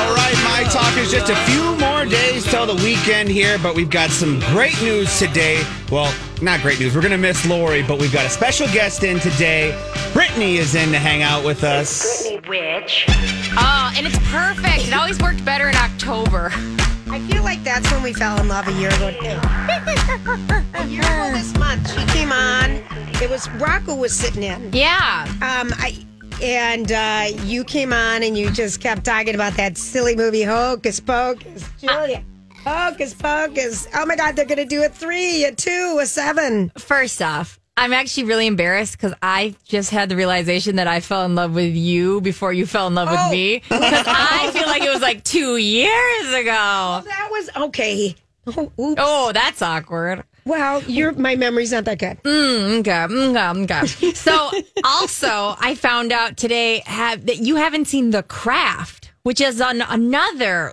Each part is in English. All right, my talkers, just a few more days till the weekend here, but we've got some great news today. Well, not great news. We're going to miss Lori, but we've got a special guest in today. Brittany is in to hang out with us. It's Brittany, witch. Oh, and it's perfect. It always worked better in October. I feel like that's when we fell in love a year ago, too. A year ago this month, she came on. It was Rocco was sitting in. Yeah. And you came on and you just kept talking about that silly movie, Hocus Pocus. Julia, Hocus Pocus. Oh, my God, they're going to do a 3, a 2, a 7. First off, I'm actually really embarrassed because I just had the realization that I fell in love with you before you fell in love with me. Because I feel like it was like 2 years ago. Well, that was okay. Oh, oops. Oh, that's awkward. Wow, my memory's not that good. Okay. So, also, I found out today that you haven't seen The Craft, which is another,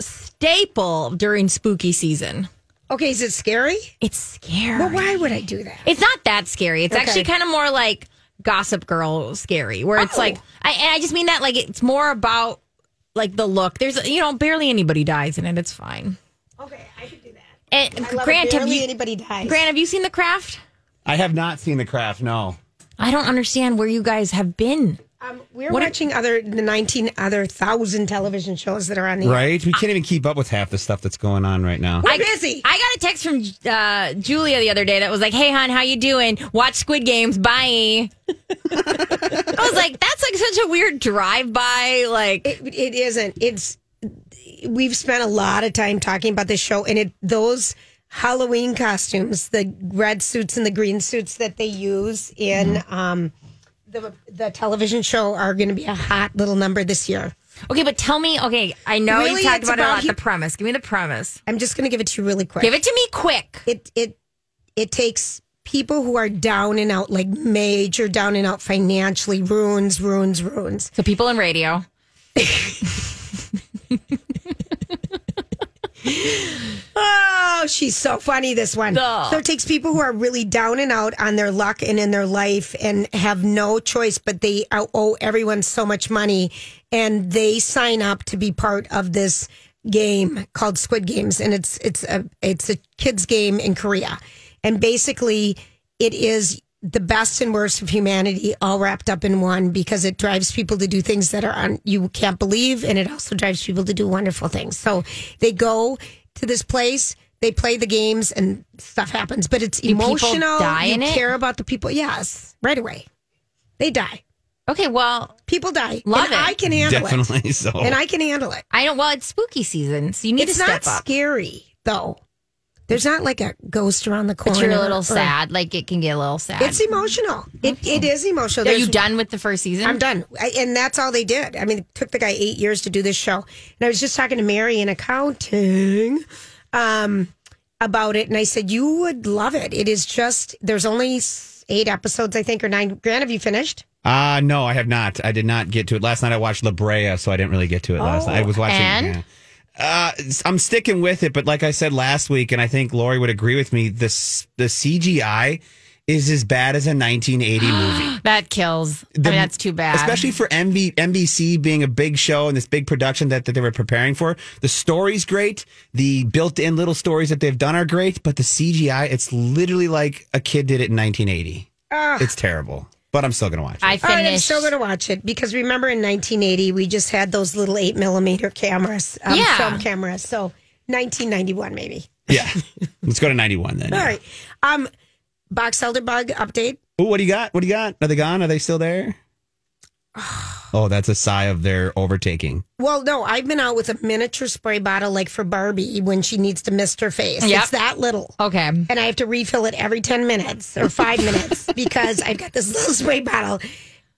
staple during spooky season. Okay, is it scary? It's scary. Well, why would I do that? It's not that scary. It's actually kind of more like Gossip Girl scary, where it's I just mean that, it's more about, the look. There's, barely anybody dies in it. It's fine. Okay, I could do that. And Grant, have you seen The Craft? I have not seen The Craft, no. I don't understand where you guys have been. We're watching the 19 other thousand television shows that are on the air. Right? We can't even keep up with half the stuff that's going on right now. We're busy. I got a text from Julia the other day that was like, hey, hon, how you doing? Watch Squid Games. Bye. I was like, that's such a weird drive-by. It isn't. We've spent a lot of time talking about this show, and those Halloween costumes, the red suits and the green suits that they use in the television show are going to be a hot little number this year. Okay, but tell me, I know really, you talked about it a lot, the premise. Give me the premise. I'm just going to give it to you really quick. Give it to me quick. It takes people who are down and out, major down and out financially, ruins. So people in radio. Oh, she's so funny, this one. So it takes people who are really down and out on their luck and in their life and have no choice, but they owe everyone so much money, and they sign up to be part of this game called Squid Games, and it's a kids game in Korea, and basically it is the best and worst of humanity all wrapped up in one, because it drives people to do things that you can't believe, and it also drives people to do wonderful things. So they go to this place, they play the games, and stuff happens. But it's emotional. You care about the people. Yes, right away. They die. Okay, well, people die. Love and it. I can handle Definitely it. So. And I can handle it. I know. Well, it's spooky season, so you need to step up. It's not scary, though. There's not a ghost around the corner. But you're a little sad. It can get a little sad. It's emotional. It is emotional. Are you done with the first season? I'm done. And that's all they did. I mean, it took the guy 8 years to do this show. And I was just talking to Mary in accounting about it. And I said, you would love it. It is just, there's only 8 episodes, I think, or 9. Grant, have you finished? No, I have not. I did not get to it. Last night I watched La Brea, so I didn't really get to it last night. I was watching I'm sticking with it, but like I said last week, and I think Lori would agree with me, the CGI is as bad as a 1980 movie. That kills. That's too bad. Especially for NBC being a big show and this big production that they were preparing for. The story's great. The built-in little stories that they've done are great, but the CGI, it's literally like a kid did it in 1980. It's terrible. But I'm still going to watch it. I'm still going to watch it because remember in 1980, we just had those little 8mm cameras, film cameras. So 1991 maybe. Yeah. Let's go to 91 then. All right. Box Elder Bug update. Ooh, what do you got? Are they gone? Are they still there? Oh, that's a sigh of their overtaking. Well, no, I've been out with a miniature spray bottle like for Barbie when she needs to mist her face. Yep. It's that little. Okay. And I have to refill it every 10 minutes or 5 minutes because I've got this little spray bottle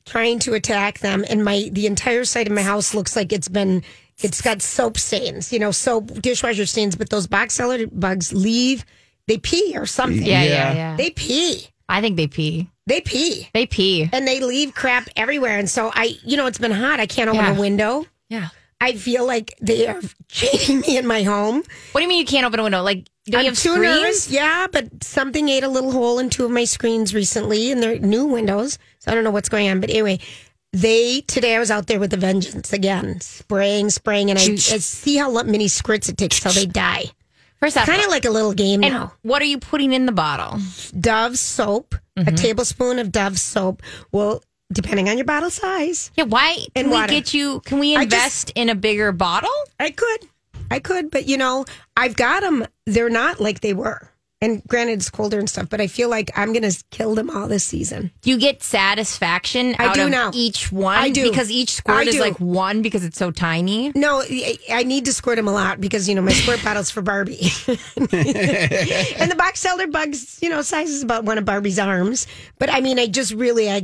trying to attack them. And the entire side of my house looks like it's got soap stains, soap, dishwasher stains. But those box elder bugs they pee or something. Yeah. They pee. I think they pee. And they leave crap everywhere. And so it's been hot. I can't open a window. Yeah. I feel like they are cheating me in my home. What do you mean you can't open a window? Like, I'm you have too screens? Nervous. Yeah, but something ate a little hole in two of my screens recently, and they're new windows. So I don't know what's going on. But anyway, today I was out there with a vengeance again, spraying. And I see how many squirts it takes till they die. First off, kind of like a little game and now. What are you putting in the bottle? Dove soap. Mm-hmm. A tablespoon of Dove soap. Well, depending on your bottle size. Yeah, why? Can we get you? Can we invest in a bigger bottle? I could, but I've got them. They're not like they were. And granted, it's colder and stuff, but I feel like I'm going to kill them all this season. Do you get satisfaction out of each one? I do. Because each squirt is like one because it's so tiny? No, I need to squirt them a lot because, my squirt bottle's for Barbie. And the box elder bug's, size is about one of Barbie's arms. But, I just really, I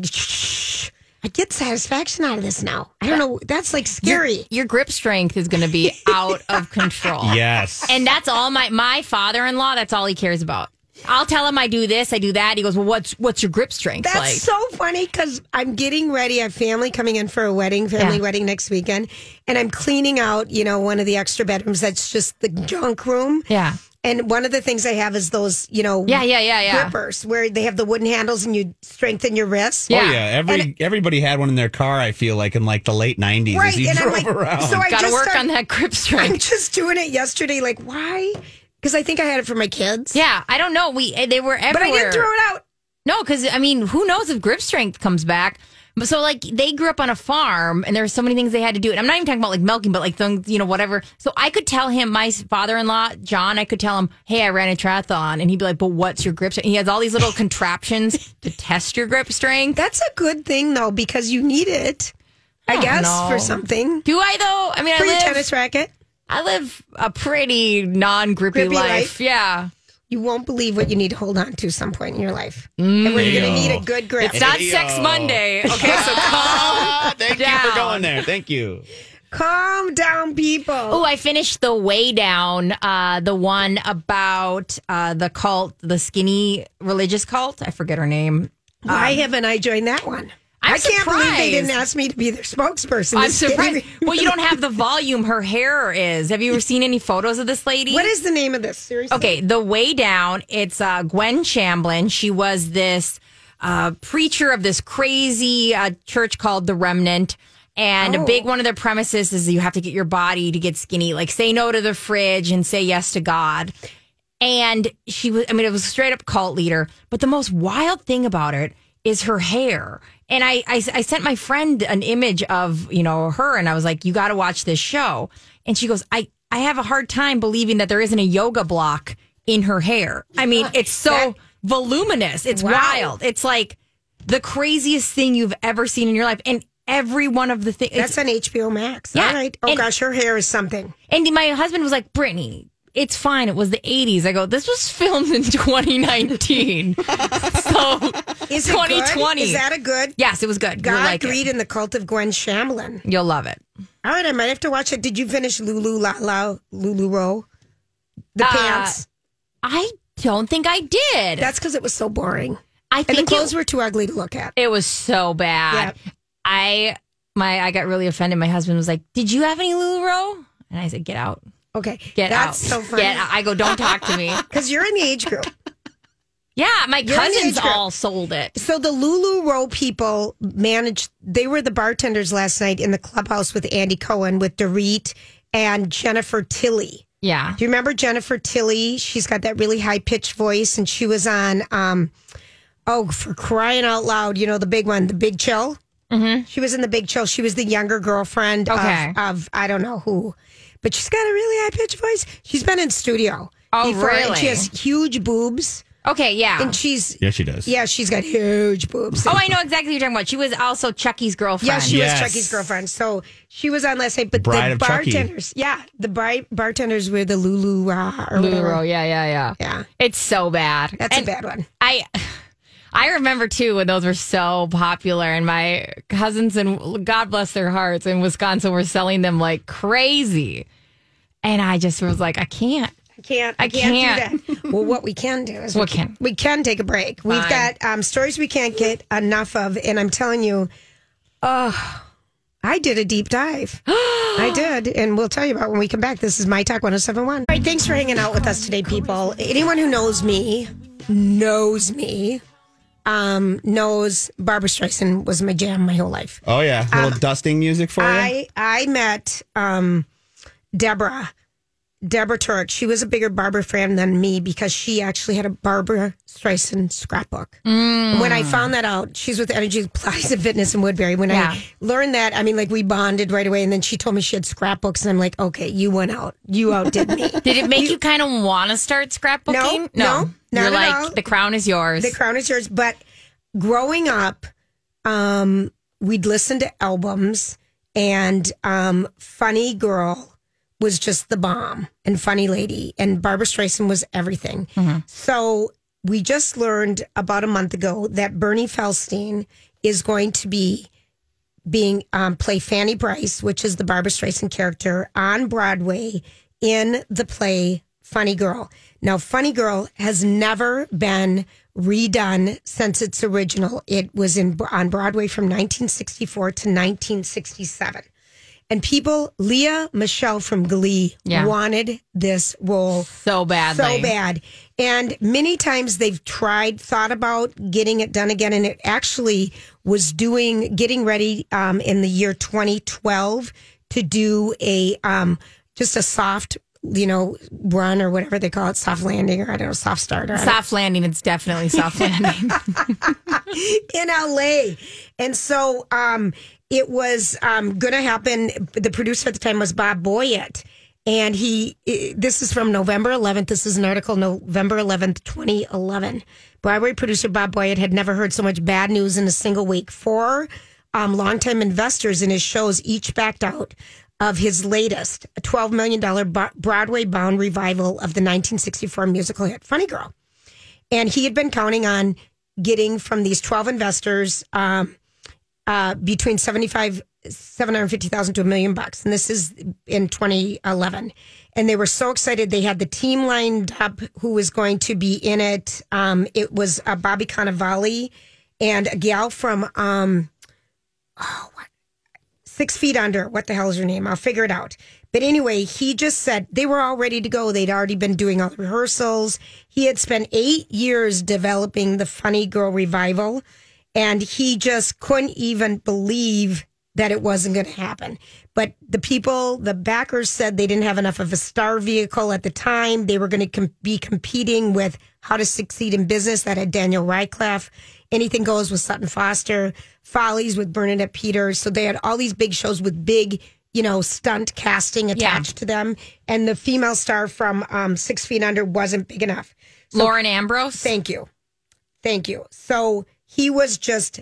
get satisfaction out of this now. I don't know. That's like scary. Your grip strength is going to be out of control. Yes. And that's all my father-in-law, that's all he cares about. I'll tell him I do this, I do that. He goes, well, what's your grip strength like? That's so funny because I'm getting ready. I have family coming in for a wedding, family wedding next weekend. And I'm cleaning out, one of the extra bedrooms that's just the junk room. Yeah. And one of the things I have is those, grippers where they have the wooden handles and you strengthen your wrists. Yeah. Oh, yeah. Everybody had one in their car, I feel like, in like the late 90s right. as you and drove around. So I got to work on that grip strength. I'm just doing it yesterday. Like, why? Because I think I had it for my kids. Yeah. I don't know. They were everywhere. But I didn't throw it out. No, because, who knows if grip strength comes back. So, they grew up on a farm, and there were so many things they had to do. And I'm not even talking about, milking, but, things, whatever. So, I could tell him, my father-in-law, John, I could tell him, hey, I ran a triathlon. And he'd be like, but what's your grip strength? And he has all these little contraptions to test your grip strength. That's a good thing, though, because you need it, I guess, for something. Do I, though? For your tennis racket? I live a pretty non-grippy life. Yeah. You won't believe what you need to hold on to some point in your life. And we're going to need a good grip. It's not Sex Monday. Okay, so calm Thank down. You for going there. Thank you. Calm down, people. Oh, I finished The Way Down, the one about the cult, the skinny religious cult. I forget her name. Why haven't I joined that one? I can't believe they didn't ask me to be their spokesperson. I'm surprised. Well, you don't have the volume her hair is. Have you ever seen any photos of this lady? What is the name of this? Seriously. Okay, The Way Down. It's Gwen Shamblin. She was this preacher of this crazy church called The Remnant. And a big one of their premises is you have to get your body to get skinny. Like, say no to the fridge and say yes to God. And she was, it was a straight up cult leader. But the most wild thing about it is her hair. And I sent my friend an image of, her, and I was like, you got to watch this show. And she goes, I have a hard time believing that there isn't a yoga block in her hair. I mean, it's so voluminous. It's wild. It's like the craziest thing you've ever seen in your life. And every one of the things. That's on HBO Max. Yeah. All right. Oh, gosh, her hair is something. And my husband was like, Brittany, it's fine. It was the 80s. I go, this was filmed in 2019. So is 2020. Good? Is that a good? Yes, it was good. God Greed and the Cult of Gwen Shamblin. You'll love it. All right, I might have to watch it. Did you finish LuLaRoe? The pants? I don't think I did. That's because it was so boring. I think and the clothes were too ugly to look at. It was so bad. Yep. I got really offended. My husband was like, did you have any LuLaRoe? And I said, get out. Okay, that's so funny. Get out. I go, don't talk to me. Because you're in the age group. Yeah, you're cousins all sold it. So the LuLaRoe people they were the bartenders last night in the clubhouse with Andy Cohen, with Dorit and Jennifer Tilly. Yeah. Do you remember Jennifer Tilly? She's got that really high-pitched voice, and she was on Oh, for crying out loud. You know, the big one, The Big Chill. Mm-hmm. She was in The Big Chill. She was the younger girlfriend of I don't know who. But she's got a really high-pitched voice. She's been in studio. Oh, before, really? And she has huge boobs. Okay, yeah. And she's... Yeah, she does. Yeah, she's got huge boobs. Oh, I know exactly what you're talking about. She was also Chucky's girlfriend. Yeah, she was Chucky's girlfriend. So she was on last night. But Bride the bartenders... Chucky. Yeah, the bartenders were the LuLaRoe, yeah. It's so bad. That's a bad one. I remember, too, when those were so popular, and my cousins, and God bless their hearts, in Wisconsin were selling them like crazy. And I just was like, I can't do that. Well, what we can do is we can take a break. Fine. We've got stories we can't get enough of, and I'm telling you, I did a deep dive. I did, and we'll tell you about when we come back. This is My Talk 107.1. All right, thanks for hanging out with us today, people. Anyone who knows me. Knows Barbra Streisand was my jam my whole life. Oh, yeah. A little dusting music for you? I met Deborah Turk. She was a bigger Barbra fan than me because she actually had a Barbra Streisand scrapbook. Mm. When I found that out, she's with Energy Plies and Fitness in Woodbury. When I learned that, I mean, like, we bonded right away, and then she told me she had scrapbooks, and I'm like, okay, you went out. You outdid me. Did it make you kind of want to start scrapbooking? No. You're like, all. The crown is yours. The crown is yours. But growing up, we'd listen to albums, and Funny Girl was just the bomb, and Funny Lady, and Barbra Streisand was everything. Mm-hmm. So we just learned about a month ago that Beanie Feldstein is going to play Fanny Brice, which is the Barbra Streisand character, on Broadway in the play Funny Girl. Now, Funny Girl has never been redone since its original. It was on Broadway from 1964 to 1967. And people, Lea Michele from Glee wanted this role so badly. So bad. And many times they've thought about getting it done again. And it actually was getting ready in the year 2012 to do just a soft run or whatever they call it, soft landing, or I don't know, soft start. Soft landing, it's definitely soft landing. In LA. And so it was going to happen. The producer at the time was Bob Boyett. And this is from November 11th. This is an article, November 11th, 2011. Broadway producer Bob Boyett had never heard so much bad news in a single week. Four longtime investors in his shows each backed out of his latest, a $12 million Broadway-bound revival of the 1964 musical hit Funny Girl. And he had been counting on getting from these 12 investors between $750,000 to $1 million. And this is in 2011. And they were so excited. They had the team lined up who was going to be in it. It was Bobby Cannavale and a gal from, Six Feet Under. What the hell is your name? I'll figure it out. But anyway, he just said they were all ready to go. They'd already been doing all the rehearsals. He had spent 8 years developing the Funny Girl revival, and he just couldn't even believe that it wasn't going to happen. But the backers said they didn't have enough of a star vehicle at the time. They were going to be competing with How to Succeed in Business, that had Daniel Radcliffe, Anything Goes with Sutton Foster, Follies with Bernadette Peters. So they had all these big shows with big, stunt casting attached to them. And the female star from 6 Feet Under wasn't big enough. So, Lauren Ambrose? Thank you. So he was just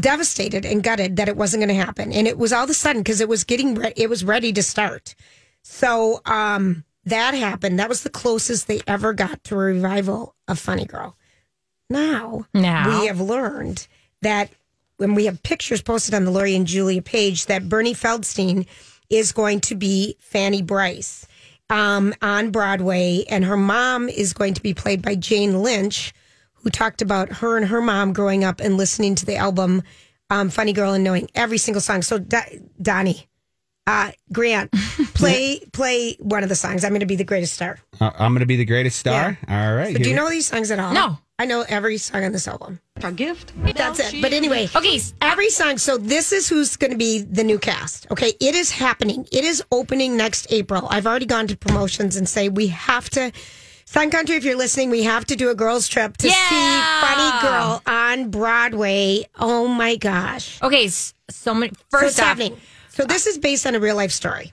devastated and gutted that it wasn't going to happen. And it was all of a sudden because it was ready to start. So that happened. That was the closest they ever got to a revival of Funny Girl. Now we have learned that when we have pictures posted on the Lori and Julia page that Beanie Feldstein is going to be Fanny Brice on Broadway, and her mom is going to be played by Jane Lynch, who talked about her and her mom growing up and listening to the album Funny Girl and knowing every single song. So Donnie, Grant, play one of the songs. I'm going to be the greatest star. I'm going to be the greatest star? Yeah. All right. So do you know these songs at all? No. I know every song on this album. A gift. That's it. But anyway, okay, every song. So this is who's going to be the new cast. Okay, it is happening. It is opening next April. I've already gone to promotions and say we have to Sun Country, if you're listening, we have to do a girls' trip to see Funny Girl on Broadway. Oh, my gosh. Okay, so many. First off, so this is based on a real life story.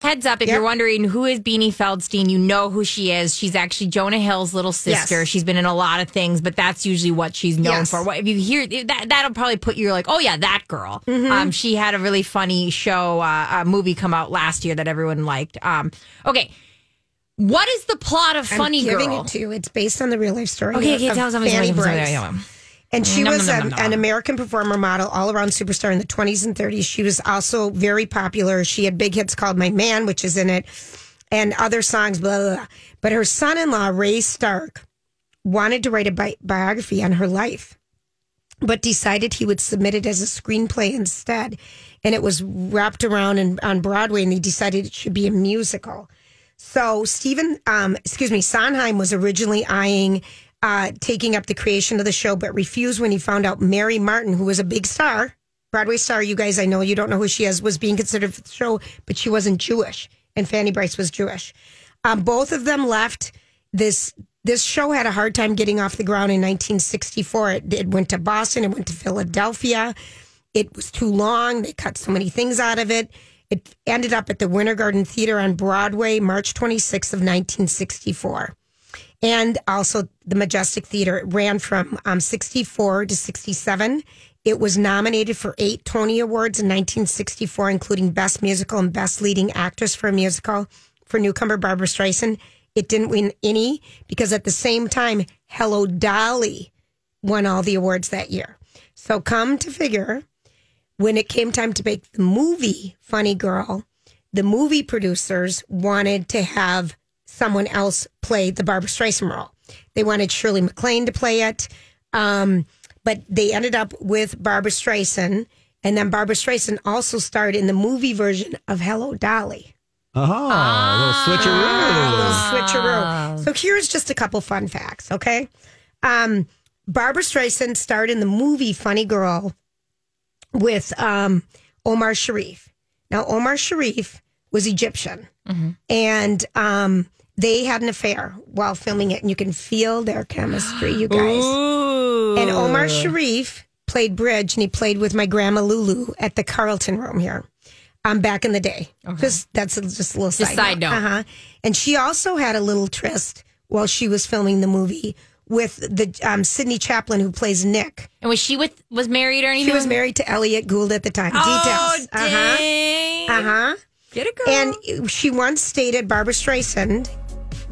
Heads up, if you're wondering who is Beanie Feldstein, you know who she is. She's actually Jonah Hill's little sister. Yes. She's been in a lot of things, but that's usually what she's known for. If you hear that, that'll probably put you like, oh yeah, that girl. Mm-hmm. She had a really funny show, a movie come out last year that everyone liked. Okay. What is the plot of Funny Girl? I'm giving it to you. It's based on the real life story. Okay, tell us. Fanny Brice. And she was an American performer, model, all-around superstar in the 20s and 30s. She was also very popular. She had big hits called My Man, which is in it, and other songs, blah, blah, blah. But her son-in-law, Ray Stark, wanted to write a biography on her life, but decided he would submit it as a screenplay instead. And it was wrapped around on Broadway, and he decided it should be a musical. So Sondheim was originally eyeing... taking up the creation of the show, but refused when he found out Mary Martin, who was a big star, Broadway star, you guys, I know you don't know who she is, was being considered for the show, but she wasn't Jewish, and Fanny Brice was Jewish. Both of them left. This show had a hard time getting off the ground in 1964. It went to Boston. It went to Philadelphia. It was too long. They cut so many things out of it. It ended up at the Winter Garden Theater on Broadway, March 26th of 1964. And also the Majestic Theater. It ran from 64 to 67. It was nominated for 8 Tony Awards in 1964, including Best Musical and Best Leading Actress for a Musical for newcomer Barbra Streisand. It didn't win any because at the same time, Hello Dolly won all the awards that year. So come to figure, when it came time to make the movie Funny Girl, the movie producers wanted to have someone else played the Barbra Streisand role. They wanted Shirley MacLaine to play it, but they ended up with Barbra Streisand, and then Barbra Streisand also starred in the movie version of Hello, Dolly. A little switcheroo. So here's just a couple fun facts, okay? Barbra Streisand starred in the movie Funny Girl with Omar Sharif. Now, Omar Sharif was Egyptian, and... they had an affair while filming it, and you can feel their chemistry, you guys. Ooh. And Omar Sharif played bridge, and he played with my grandma Lulu at the Carlton Room here back in the day. Okay. That's just a little side note. Uh-huh. And she also had a little tryst while she was filming the movie with the Sydney Chaplin, who plays Nick. And was she was married or anything? She was married to Elliot Gould at the time. Oh, details. Dang. Uh-huh. Get it, girl. And she once stated, Barbra Streisand...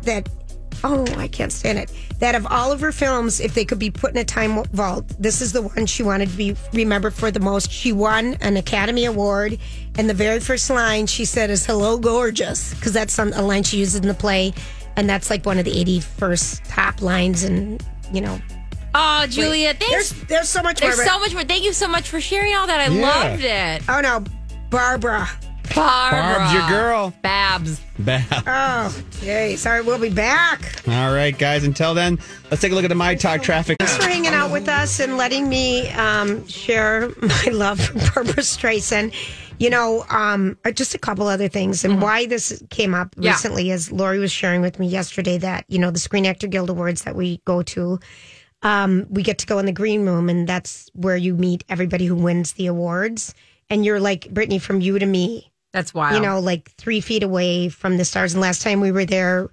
I can't stand it. That of all of her films, if they could be put in a time vault, this is the one she wanted to be remembered for the most. She won an Academy Award, and the very first line she said is, "Hello, gorgeous," because that's a line she uses in the play, and that's like one of the 81st top lines, and you know. Oh, Julia, thanks. There's so much more. Thank you so much for sharing all that. I loved it. Oh no, Barbra. Barb's your girl. Babs. Oh, jeez. Sorry, we'll be back. All right, guys. Until then, let's take a look at the My Talk traffic. Thanks for hanging out with us and letting me share my love for Barbra Streisand. You know, just a couple other things. And why this came up recently is Lori was sharing with me yesterday that, you know, the Screen Actor Guild Awards that we go to, we get to go in the green room, and that's where you meet everybody who wins the awards. And you're like, Brittany, from you to me. That's wild. You know, like 3 feet away from the stars. And last time we were there,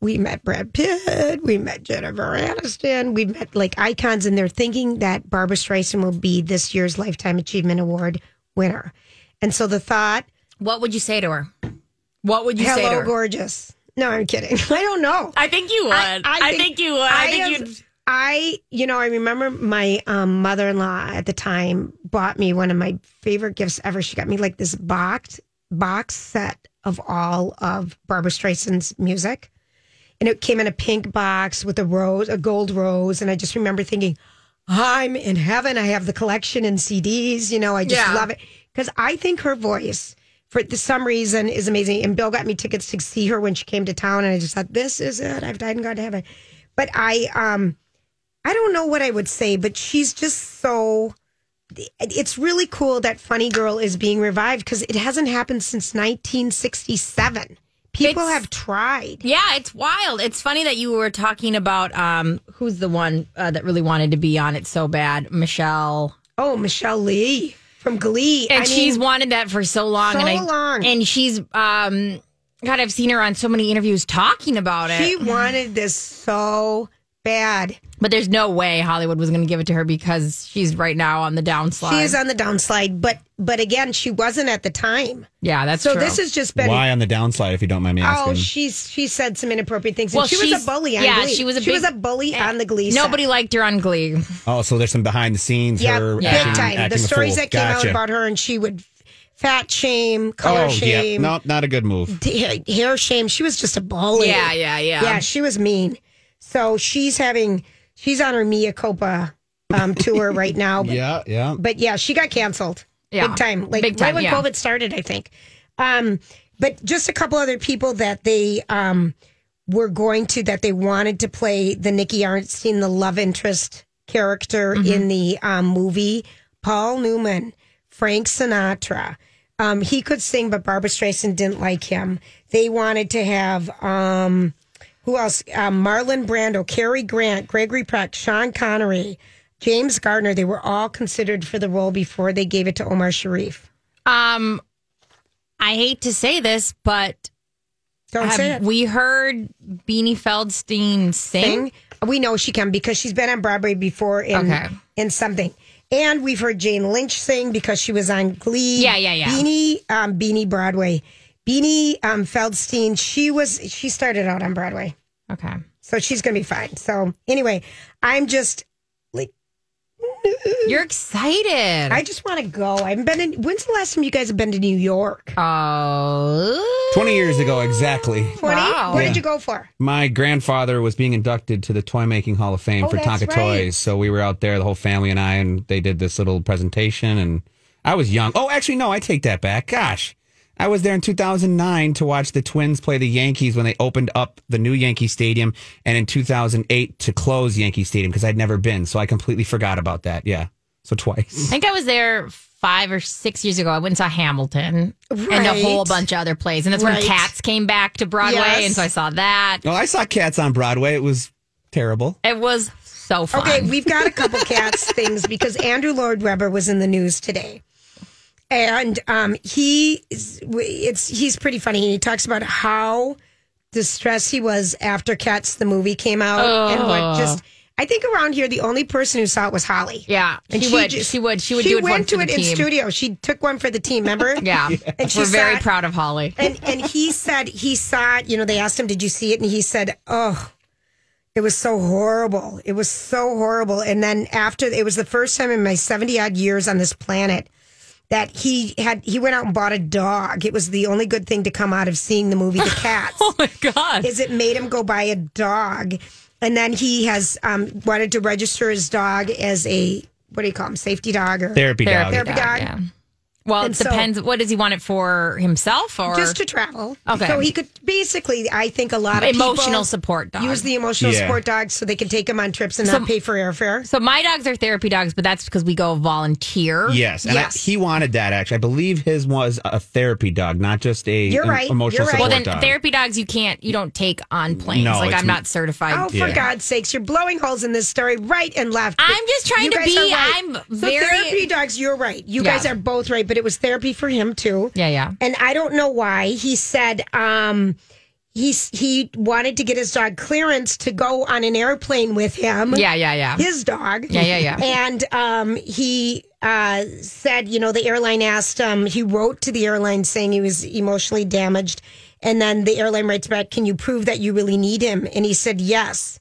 we met Brad Pitt, we met Jennifer Aniston, we met like icons, and they're thinking that Barbra Streisand will be this year's Lifetime Achievement Award winner. And so the thought... What would you say to her? What would you say to her? Hello, gorgeous. No, I'm kidding. I don't know. I think you would. I think you would. I remember my mother-in-law at the time bought me one of my favorite gifts ever. She got me like this box set of all of Barbra Streisand's music. And it came in a pink box with a rose, a gold rose. And I just remember thinking, I'm in heaven. I have the collection in CDs. You know, I just love it. Because I think her voice, for some reason, is amazing. And Bill got me tickets to see her when she came to town. And I just thought, this is it. I've died and gone to heaven. But I don't know what I would say, but she's just so... It's really cool that Funny Girl is being revived because it hasn't happened since 1967. People have tried. Yeah, it's wild. It's funny that you were talking about who's the one that really wanted to be on it so bad, Michelle. Oh, Michelle Lee from Glee. And she's wanted that for so long. And she's... God, I've seen her on so many interviews talking about it. She wanted this so bad. But there's no way Hollywood was going to give it to her because she's right now on the downslide. She is on the downslide, but again, she wasn't at the time. Yeah, that's true. So this has just been... Why on the downslide, if you don't mind me asking? Oh, she said some inappropriate things. Well, she was a bully on Glee. She was a bully on the Glee set. Nobody liked her on Glee. Oh, so there's some behind the scenes. Yep, her big time. The stories that came out about her, and she would... Fat shame, color shame. Yeah. No, not a good move. Hair shame. She was just a bully. Yeah. Yeah, she was mean. So she's on her mea culpa tour right now. But, yeah. But yeah, she got canceled. Yeah. Big time. Like, big time, right when COVID started, I think. But just a couple other people that they they wanted to play the Nicky Arnstein, the love interest character in the movie. Paul Newman, Frank Sinatra. He could sing, but Barbra Streisand didn't like him. They wanted to have, who else? Marlon Brando, Cary Grant, Gregory Peck, Sean Connery, James Gardner. They were all considered for the role before they gave it to Omar Sharif. I hate to say this, but we heard Beanie Feldstein sing? We know she can because she's been on Broadway before in something. And we've heard Jane Lynch sing because she was on Glee. Yeah. Beanie Broadway. Beanie Feldstein, she started out on Broadway. Okay. So she's going to be fine. So anyway, I'm just like... You're excited. I just want to go. I haven't been in... When's the last time you guys have been to New York? 20 years ago, exactly. 20? Wow. What did you go for? My grandfather was being inducted to the Toy Making Hall of Fame for Tonka Toys. So we were out there, the whole family and I, and they did this little presentation, and I was young. Oh, actually, no, I take that back. Gosh. I was there in 2009 to watch the Twins play the Yankees when they opened up the new Yankee Stadium, and in 2008 to close Yankee Stadium because I'd never been, so I completely forgot about that. Yeah, so twice. I think I was there 5 or 6 years ago. I went and saw Hamilton and a whole bunch of other plays, and that's when Cats came back to Broadway, and so I saw that. Well, I saw Cats on Broadway. It was terrible. It was so fun. Okay, we've got a couple Cats things because Andrew Lloyd Webber was in the news today. And he's pretty funny. He talks about how distressed he was after Cats the movie came out, and what just I think around here the only person who saw it was Holly. Yeah, and she would do it. She went to it in studio. She took one for the team. Remember? yeah. And we're very proud of Holly. And he said he saw it. You know, they asked him, "Did you see it?" And he said, "Oh, it was so horrible. It was so horrible." And then after it was the first time in my 70-odd years on this planet that he went out and bought a dog. It was the only good thing to come out of seeing the movie The Cats. Oh my God. Is it made him go buy a dog. And then he has wanted to register his dog as a, what do you call him, safety dog? Or Therapy dog. Therapy dog. Yeah. Well, and it depends. What does he want it for himself or? Just to travel. Okay. So he could basically, I think a lot of emotional support dog. Use the emotional support dog so they can take him on trips and not pay for airfare. So my dogs are therapy dogs, but that's because we go volunteer. Yes. And he wanted that actually. I believe his was a therapy dog, not just a emotional support dog. Well, then therapy dogs you don't take on planes. No, I'm not certified. Oh, for God's sakes, you're blowing holes in this story right and left. I'm just trying to be, right. Therapy dogs, you're right. You guys are both right, but it was therapy for him, too. Yeah. And I don't know why. He said he wanted to get his dog Clarence to go on an airplane with him. Yeah. His dog. Yeah. And he said, you know, the airline asked him, he wrote to the airline saying he was emotionally damaged. And then the airline writes back, can you prove that you really need him? And he said, yes.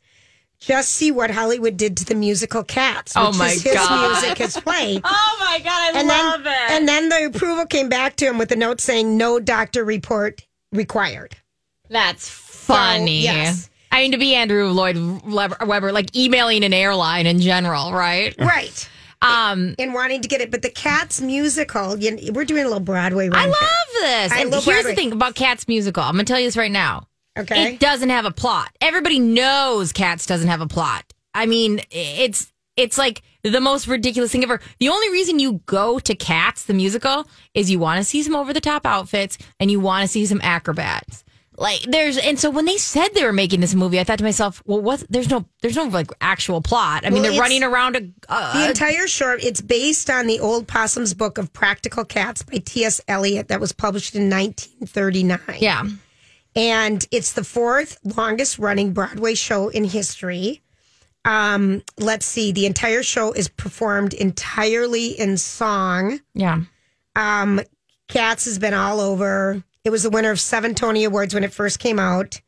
Just see what Hollywood did to the musical Cats, which is his music, his play. Oh, my God, I love it. And then the approval came back to him with a note saying, no doctor report required. That's funny. So, yes. I mean, to be Andrew Lloyd Webber, like emailing an airline in general, right? Right. And wanting to get it, but the Cats musical, we're doing a little Broadway right now. I love this. And here's Broadway. The thing about Cats musical. I'm going to tell you this right now. Okay. It doesn't have a plot. Everybody knows Cats doesn't have a plot. I mean, it's like the most ridiculous thing ever. The only reason you go to Cats, the musical, is you want to see some over-the-top outfits and you want to see some acrobats. Like so when they said they were making this movie, I thought to myself, well, there's no like actual plot. I mean, they're running around the entire short. It's based on the old Possum's Book of Practical Cats by T.S. Eliot that was published in 1939. Yeah. And it's the fourth longest running Broadway show in history. Let's see. The entire show is performed entirely in song. Yeah. Cats has been all over. It was the winner of 7 Tony Awards when it first came out.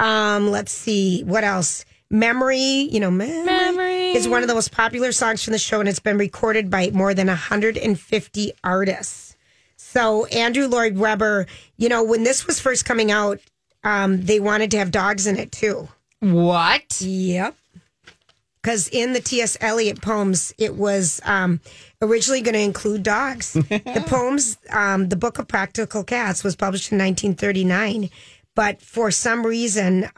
Let's see. What else? Memory is one of the most popular songs from the show, and it's been recorded by more than 150 artists. So Andrew Lloyd Webber, you know, when this was first coming out, they wanted to have dogs in it, too. What? Yep. Because in the T.S. Eliot poems, it was originally going to include dogs. The poems, the Book of Practical Cats was published in 1939. But for some reason,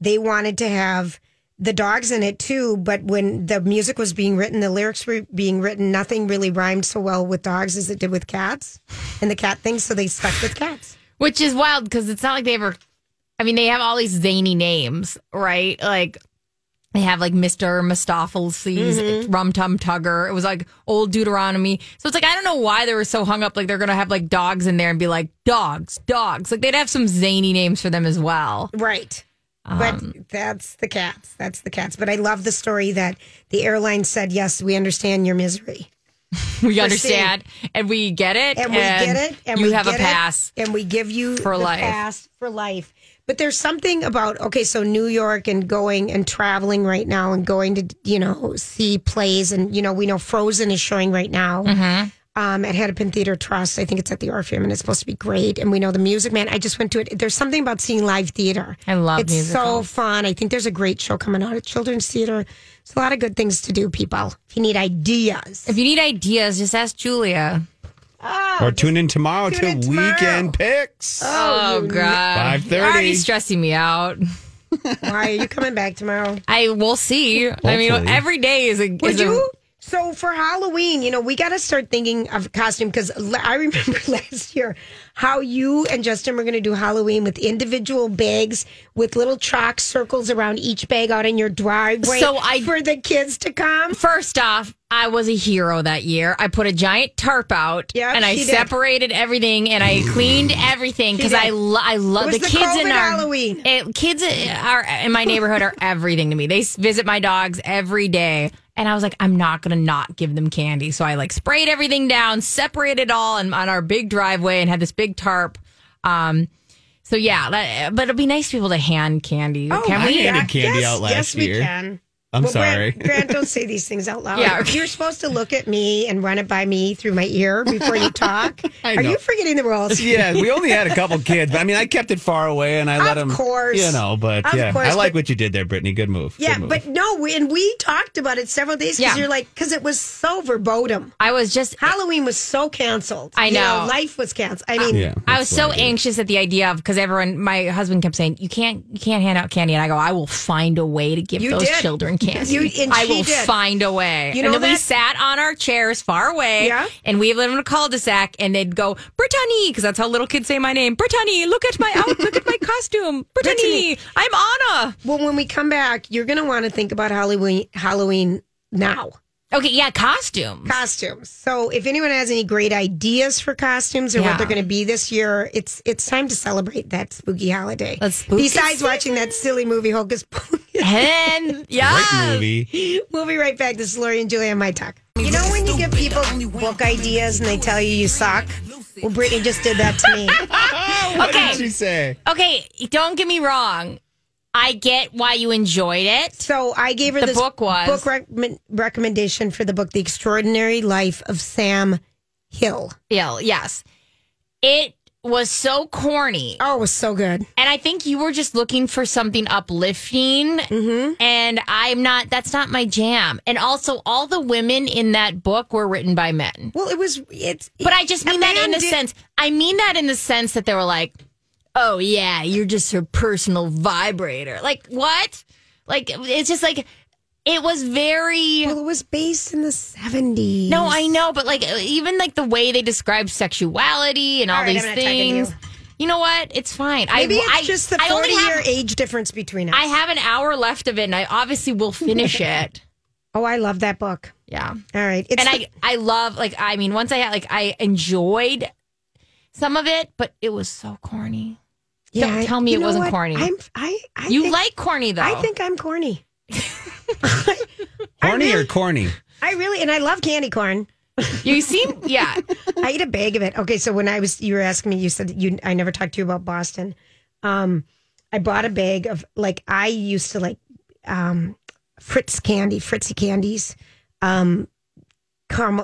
they wanted to have the dogs in it, too. But when the music was being written, the lyrics were being written, nothing really rhymed so well with dogs as it did with cats and the cat thing. So they stuck with cats. Which is wild because it's not like they ever... I mean, they have all these zany names, right? Like... They have like Mr. Mistopheles, Rum Tum Tugger. It was like old Deuteronomy. So it's like, I don't know why they were so hung up. Like they're going to have like dogs in there and be like, dogs. Like they'd have some zany names for them as well. Right. But that's the Cats. But I love the story that the airline said, yes, we understand your misery. And we get it. And you have a pass. And we give you a pass for life. But there's something about, okay, so New York and going and traveling right now and going to, you know, see plays. And, you know, we know Frozen is showing right now at Hennepin Theater Trust. I think it's at the Orpheum and it's supposed to be great. And we know The Music Man. I just went to it. There's something about seeing live theater. I love it. It's musicals. So fun. I think there's a great show coming out at Children's Theater. There's a lot of good things to do, people. If you need ideas. Just ask Julia. Oh, or tune in tomorrow to Weekend Picks. Oh, God. 5:30. You're already stressing me out. Why are you coming back tomorrow? I will see. Hopefully. I mean, every day is a... So for Halloween, you know, we got to start thinking of costume because I remember last year how you and Justin were going to do Halloween with individual bags with little chalk circles around each bag out in your driveway for the kids to come. First off, I was a hero that year. I put a giant tarp out and I separated everything and I cleaned everything because I love the kids in our Halloween. Kids in my neighborhood are everything to me. They visit my dogs every day. And I was like, I'm not going to not give them candy. So I like sprayed everything down, separated it all on our big driveway and had this big tarp. So yeah, but it'll be nice for people to hand candy. Oh, can we? I handed candy out last year. Yes, we can. Sorry. Grant, don't say these things out loud. Yeah, okay. You're supposed to look at me and run it by me through my ear before you talk. Are you forgetting the rules? Yeah, we only had a couple kids. But, I mean, I kept it far away and I let them. Of course. You know, but I like what you did there, Brittany. Good move. Yeah, but no, we talked about it several days because you're like, because it was so verboten. I was just. Halloween was so canceled. I know. You know, life was canceled. I mean, I was so anxious at the idea of, because my husband kept saying, you can't hand out candy. And I go, I will find a way to give children candy. Find a way. You know, and then we sat on our chairs far away, and we lived in a cul-de-sac, and they'd go, Brittany, because that's how little kids say my name. Brittany, look at my costume. Brittany, I'm Anna. Well, when we come back, you're going to want to think about Halloween now. Okay, yeah, costumes. Costumes. So if anyone has any great ideas for costumes or what they're going to be this year, it's time to celebrate that spooky holiday. Besides watching that silly movie, Hocus Pocus. And, great movie. We'll be right back. This is Lori and Julie on My Talk. You know when you give people book ideas and they tell you you suck? Well, Brittany just did that to me. What did she say? Okay, don't get me wrong. I get why you enjoyed it. So I gave her this book recommendation for the book, The Extraordinary Life of Sam Hill. Hill, yes. It was so corny. Oh, it was so good. And I think you were just looking for something uplifting. Mm-hmm. And that's not my jam. And also, all the women in that book were written by men. Well, But I just mean that in the sense. I mean that in the sense that they were like, oh, yeah, you're just her personal vibrator. Like, what? Like, it's just like, it was very... Well, it was based in the 70s. No, I know, but like, even like the way they describe sexuality and all these things. You know what? It's fine. Maybe it's just the 40-year age difference between us. I have an hour left of it, and I obviously will finish it. Oh, I love that book. Yeah. All right. I love, like, I mean, once I had, like, I enjoyed some of it, but it was so corny. Yeah, don't tell me it wasn't corny. I think like corny, though. I think I'm corny. Corny? I really, and I love candy corn. You seem, yeah. I ate a bag of it. Okay, so when you were asking me, you said I never talked to you about Boston. I bought a bag of, like, I used to like Fritzy candies, candy corn,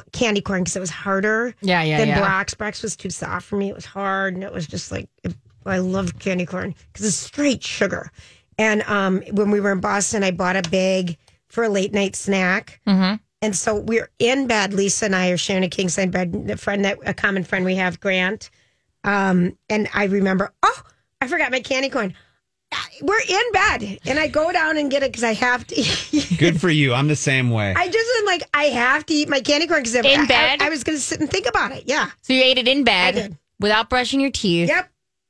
because it was harder than Brock's. Brock's was too soft for me. It was hard, and it was just like... I love candy corn because it's straight sugar. And when we were in Boston, I bought a bag for a late night snack. Mm-hmm. And so we're in bed. Lisa and I are sharing a king size bed. A common friend we have, Grant. And I remember, I forgot my candy corn. We're in bed, and I go down and get it because I have to eat. Good for you. I'm the same way. I just am like, I have to eat my candy corn because in bed. I was going to sit and think about it. Yeah. So you ate it in bed without brushing your teeth. Yep.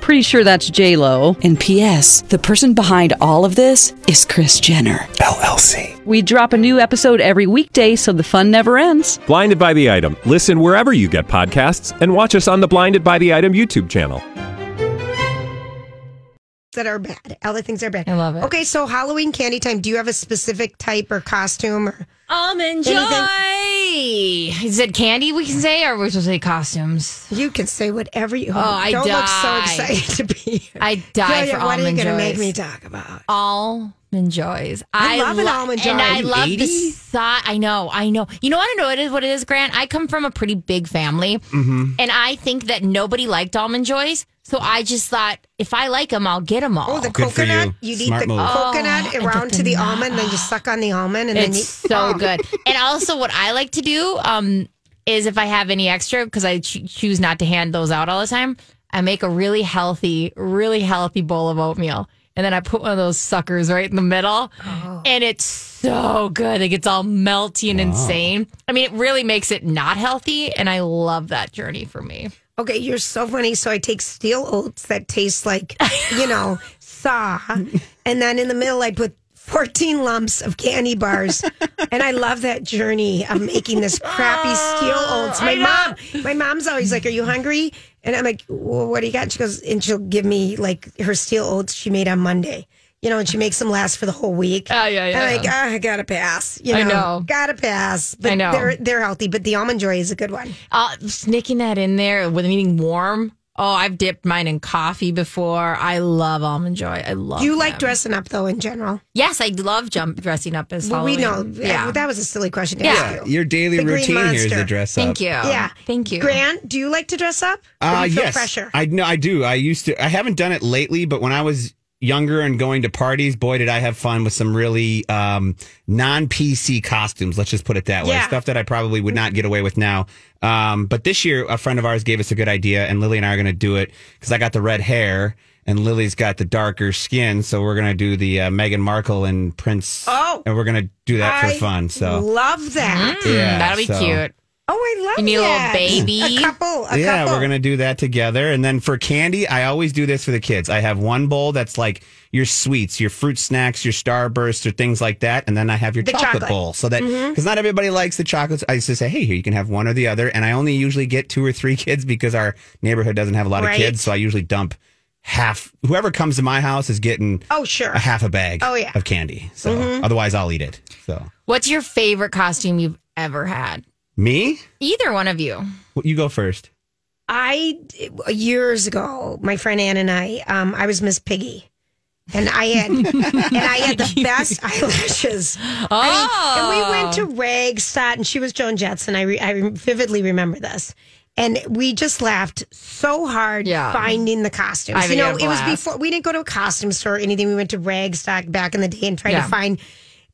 Pretty sure that's J-Lo. And P.S., the person behind all of this is Kris Jenner, LLC. We drop a new episode every weekday so the fun never ends. Blinded by the Item. Listen wherever you get podcasts and watch us on the Blinded by the Item YouTube channel. That are bad. All the things are bad. I love it. Okay, so Halloween candy time. Do you have a specific type or costume? Or Almond Joy! Is it candy we can say, or are we supposed to say costumes? You can say whatever you want. Don't look so excited to be here. I die for Almond Joys. What are you going to make me talk about? Almond Joys. I love an Almond Joy. And I love the thought. I know. You know what it is, Grant? I come from a pretty big family, mm-hmm. and I think that nobody liked Almond Joys. So I just thought, if I like them, I'll get them all. Oh, the coconut. You'd eat the coconut around to the almond, then you suck on the almond. And it's so good. And also what I like to do is if I have any extra, because I choose not to hand those out all the time, I make a really healthy bowl of oatmeal. And then I put one of those suckers right in the middle. Oh. And it's so good. It gets all melty and insane. I mean, it really makes it not healthy. And I love that journey for me. Okay, you're so funny. So I take steel oats that taste like, saw. And then in the middle, I put 14 lumps of candy bars. And I love that journey of making this crappy steel oats. My mom's always like, are you hungry? And I'm like, well, what do you got? She goes, and she'll give me like her steel oats she made on Monday. And she makes them last for the whole week. Oh, yeah. And I'm like, I gotta pass. I know. Gotta pass. But I know. They're healthy, but the Almond Joy is a good one. Sneaking that in there with anything warm. Oh, I've dipped mine in coffee before. I love Almond Joy. I love it. Do you like dressing up, though, in general? Yes, I love dressing up as Halloween. We know. Yeah. That was a silly question to ask you. Your daily routine here is to dress up. Thank you. Yeah. Thank you. Grant, do you like to dress up? Or do you feel pressure? I do. I haven't done it lately, but when I was younger and going to parties, boy, did I have fun with some really non-PC costumes. Let's just put it that way. Yeah. Stuff that I probably would not get away with now. But this year, a friend of ours gave us a good idea, and Lily and I are going to do it because I got the red hair and Lily's got the darker skin. So we're going to do the Meghan Markle and Prince. Oh, and we're going to do that for fun. So love that. Yeah, that'll be cute. Oh, I love that. You need that. A little baby. A couple. We're going to do that together. And then for candy, I always do this for the kids. I have one bowl that's like your sweets, your fruit snacks, your Starbursts, or things like that. And then I have your chocolate bowl. So that, because not everybody likes the chocolates, I used to say, hey, here, you can have one or the other. And I only usually get 2 or 3 kids because our neighborhood doesn't have a lot of kids. So I usually dump half. Whoever comes to my house is getting a half a bag of candy. So otherwise, I'll eat it. So, what's your favorite costume you've ever had? Me? Either one of you. You go first. Years ago, my friend Ann and I was Miss Piggy. And I had the best eyelashes. Oh. And we went to Ragstock, and she was Joan Jetson. I vividly remember this. And we just laughed so hard finding the costumes. I mean, you know, it was before we didn't go to a costume store or anything. We went to Ragstock back in the day and tried to find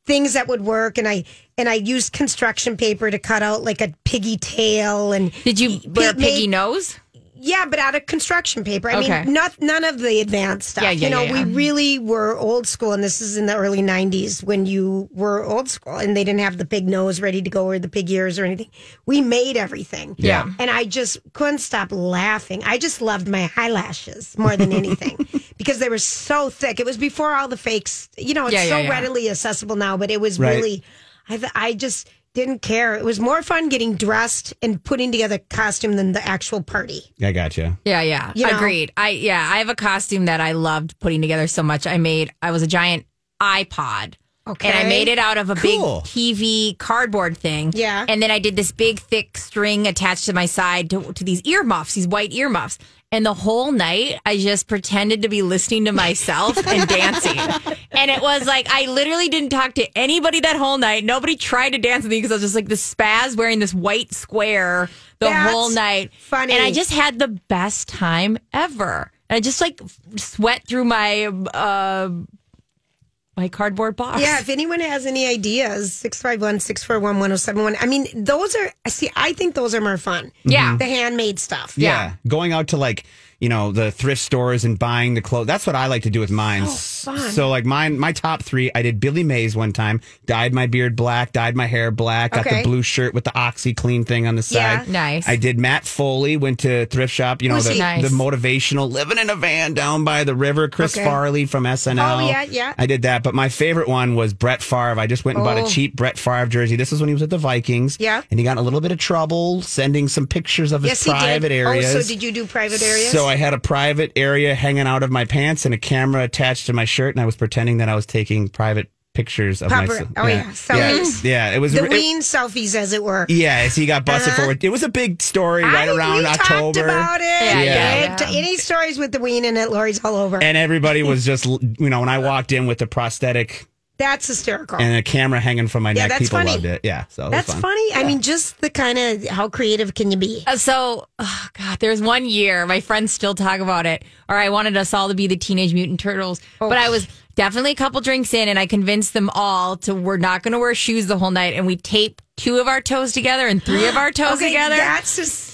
things that would work, and I used construction paper to cut out like a piggy tail. And did you wear a piggy nose? Yeah, but out of construction paper. I mean, none of the advanced stuff. We really were old school, and this is in the early 90s when you were old school, and they didn't have the pig nose ready to go or the pig ears or anything. We made everything. Yeah. And I just couldn't stop laughing. I just loved my eyelashes more than anything. Because they were so thick. It was before all the fakes. You know, it's readily accessible now, but it was really, I just didn't care. It was more fun getting dressed and putting together a costume than the actual party. I gotcha. Yeah. You know? Agreed. I have a costume that I loved putting together so much. I was a giant iPod. Okay. And I made it out of a big TV cardboard thing. Yeah. And then I did this big, thick string attached to my side to these earmuffs, these white earmuffs. And the whole night, I just pretended to be listening to myself and dancing. And it was like, I literally didn't talk to anybody that whole night. Nobody tried to dance with me because I was just like the spaz wearing this white square the whole night. Funny. And I just had the best time ever. And I just like sweat through my... my cardboard box. Yeah, if anyone has any ideas, 651-641-1071. I mean, those are, I think those are more fun. Yeah. The handmade stuff. Yeah. Going out to like, you know, the thrift stores and buying the clothes. That's what I like to do with mine. Oh, fun. So like my top 3, I did Billy Mays one time, dyed my beard black, dyed my hair black, got the blue shirt with the OxyClean thing on the side. Yeah, nice. I did Matt Foley, went to thrift shop, you know, the motivational living in a van down by the river, Chris Farley from SNL. Oh, yeah. I did that, but my favorite one was Brett Favre. I just went and bought a cheap Brett Favre jersey. This is when he was at the Vikings. Yeah. And he got in a little bit of trouble sending some pictures of his private areas. Oh, so did you do private areas? So I had a private area hanging out of my pants and a camera attached to my shirt, and I was pretending that I was taking private pictures of myself. Oh, yeah. Selfies. Yeah. It was the ween selfies, as it were. Yeah, so he got busted for it. It was a big story around October. We talked about it. Yeah. Any stories with the ween in it, Lori's all over. And everybody was just, you know, when I walked in with the prosthetic... That's hysterical. And a camera hanging from my neck. People loved it. Yeah, so that's funny. Yeah. I mean, just the kind of how creative can you be? There's one year my friends still talk about it. Or I wanted us all to be the Teenage Mutant Turtles, but I was definitely a couple drinks in, and I convinced them all we're not going to wear shoes the whole night, and we taped 2 of our toes together and 3 of our toes together.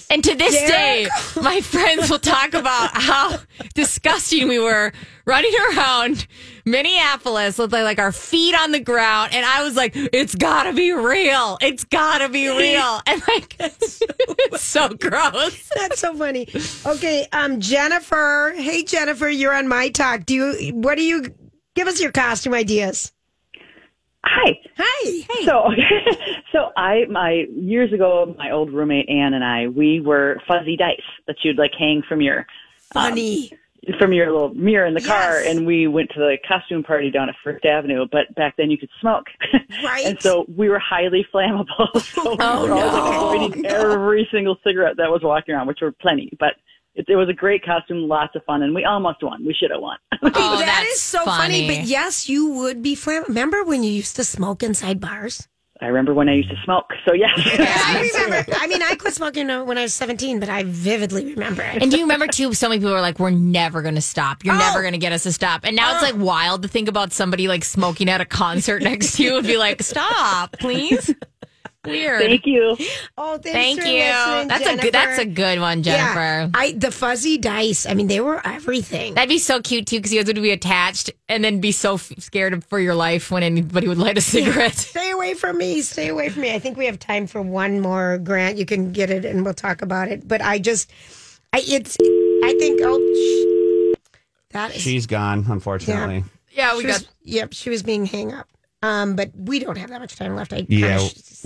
And to this day, my friends will talk about how disgusting we were running around Minneapolis with like our feet on the ground. And I was like, it's gotta be real. It's gotta be real. And like, it's so gross. That's so funny. Okay. Jennifer. Hey, Jennifer, you're on My Talk. Give us your costume ideas. Hi. Hey. So my years ago, my old roommate Ann and I, we were fuzzy dice that you'd like hang from your from your little mirror in the car, and we went to the costume party down at First Avenue. But back then you could smoke, right? And so we were highly flammable. So we were all avoiding every single cigarette that was walking around, which were plenty, but. It was a great costume, lots of fun, and we almost won. We should have won. That is so funny. But yes, you would be flammable. Remember when you used to smoke inside bars? I remember when I used to smoke, so yes. Yeah, I remember. I mean, I quit smoking when I was 17, but I vividly remember it. And do you remember, too, so many people were like, we're never going to stop. You're never going to get us to stop. And now it's, like, wild to think about somebody, like, smoking at a concert next to you and be like, stop, please. Weird. Thank you. Oh, thank you. That's a good one, Jennifer. Yeah. The fuzzy dice. I mean, they were everything. That'd be so cute too, because you guys would be attached and then be so scared for your life when anybody would light a cigarette. Stay away from me. Stay away from me. I think we have time for one more, Grant. You can get it, and we'll talk about it. But she's gone. Unfortunately. Yeah, she was being hung up. But we don't have that much time left.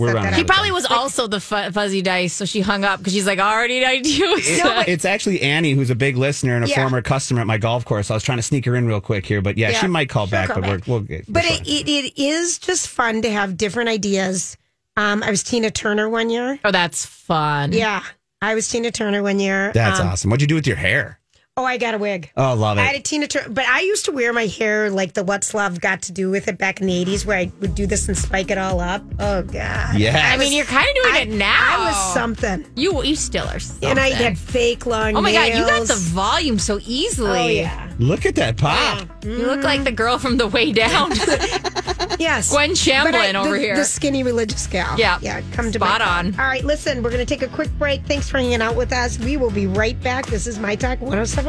We're running. She probably was also the fuzzy dice, so she hung up because she's like, already I do. It's actually Annie, who's a big listener and a former customer at my golf course. I was trying to sneak her in real quick here, but she might call back. It is just fun to have different ideas. I was Tina Turner one year. Oh, that's fun. Yeah, I was Tina Turner one year. That's awesome. What'd you do with your hair? Oh, I got a wig. Oh, love it. I had a Tina Turner, but I used to wear my hair like the What's Love Got to Do with It back in the 80s, where I would do this and spike it all up. Oh, God. Yeah. I mean, you're kind of doing it now. I was something. You still are something. And I had fake long nails. Oh, my God. You got the volume so easily. Oh, yeah. Look at that pop. Yeah. Mm-hmm. You look like the girl from The Way Down. Yes. Gwen Shamblin here. The skinny religious gal. Yeah. Yeah. Spot on. All right. Listen, we're going to take a quick break. Thanks for hanging out with us. We will be right back. This is My Talk 107.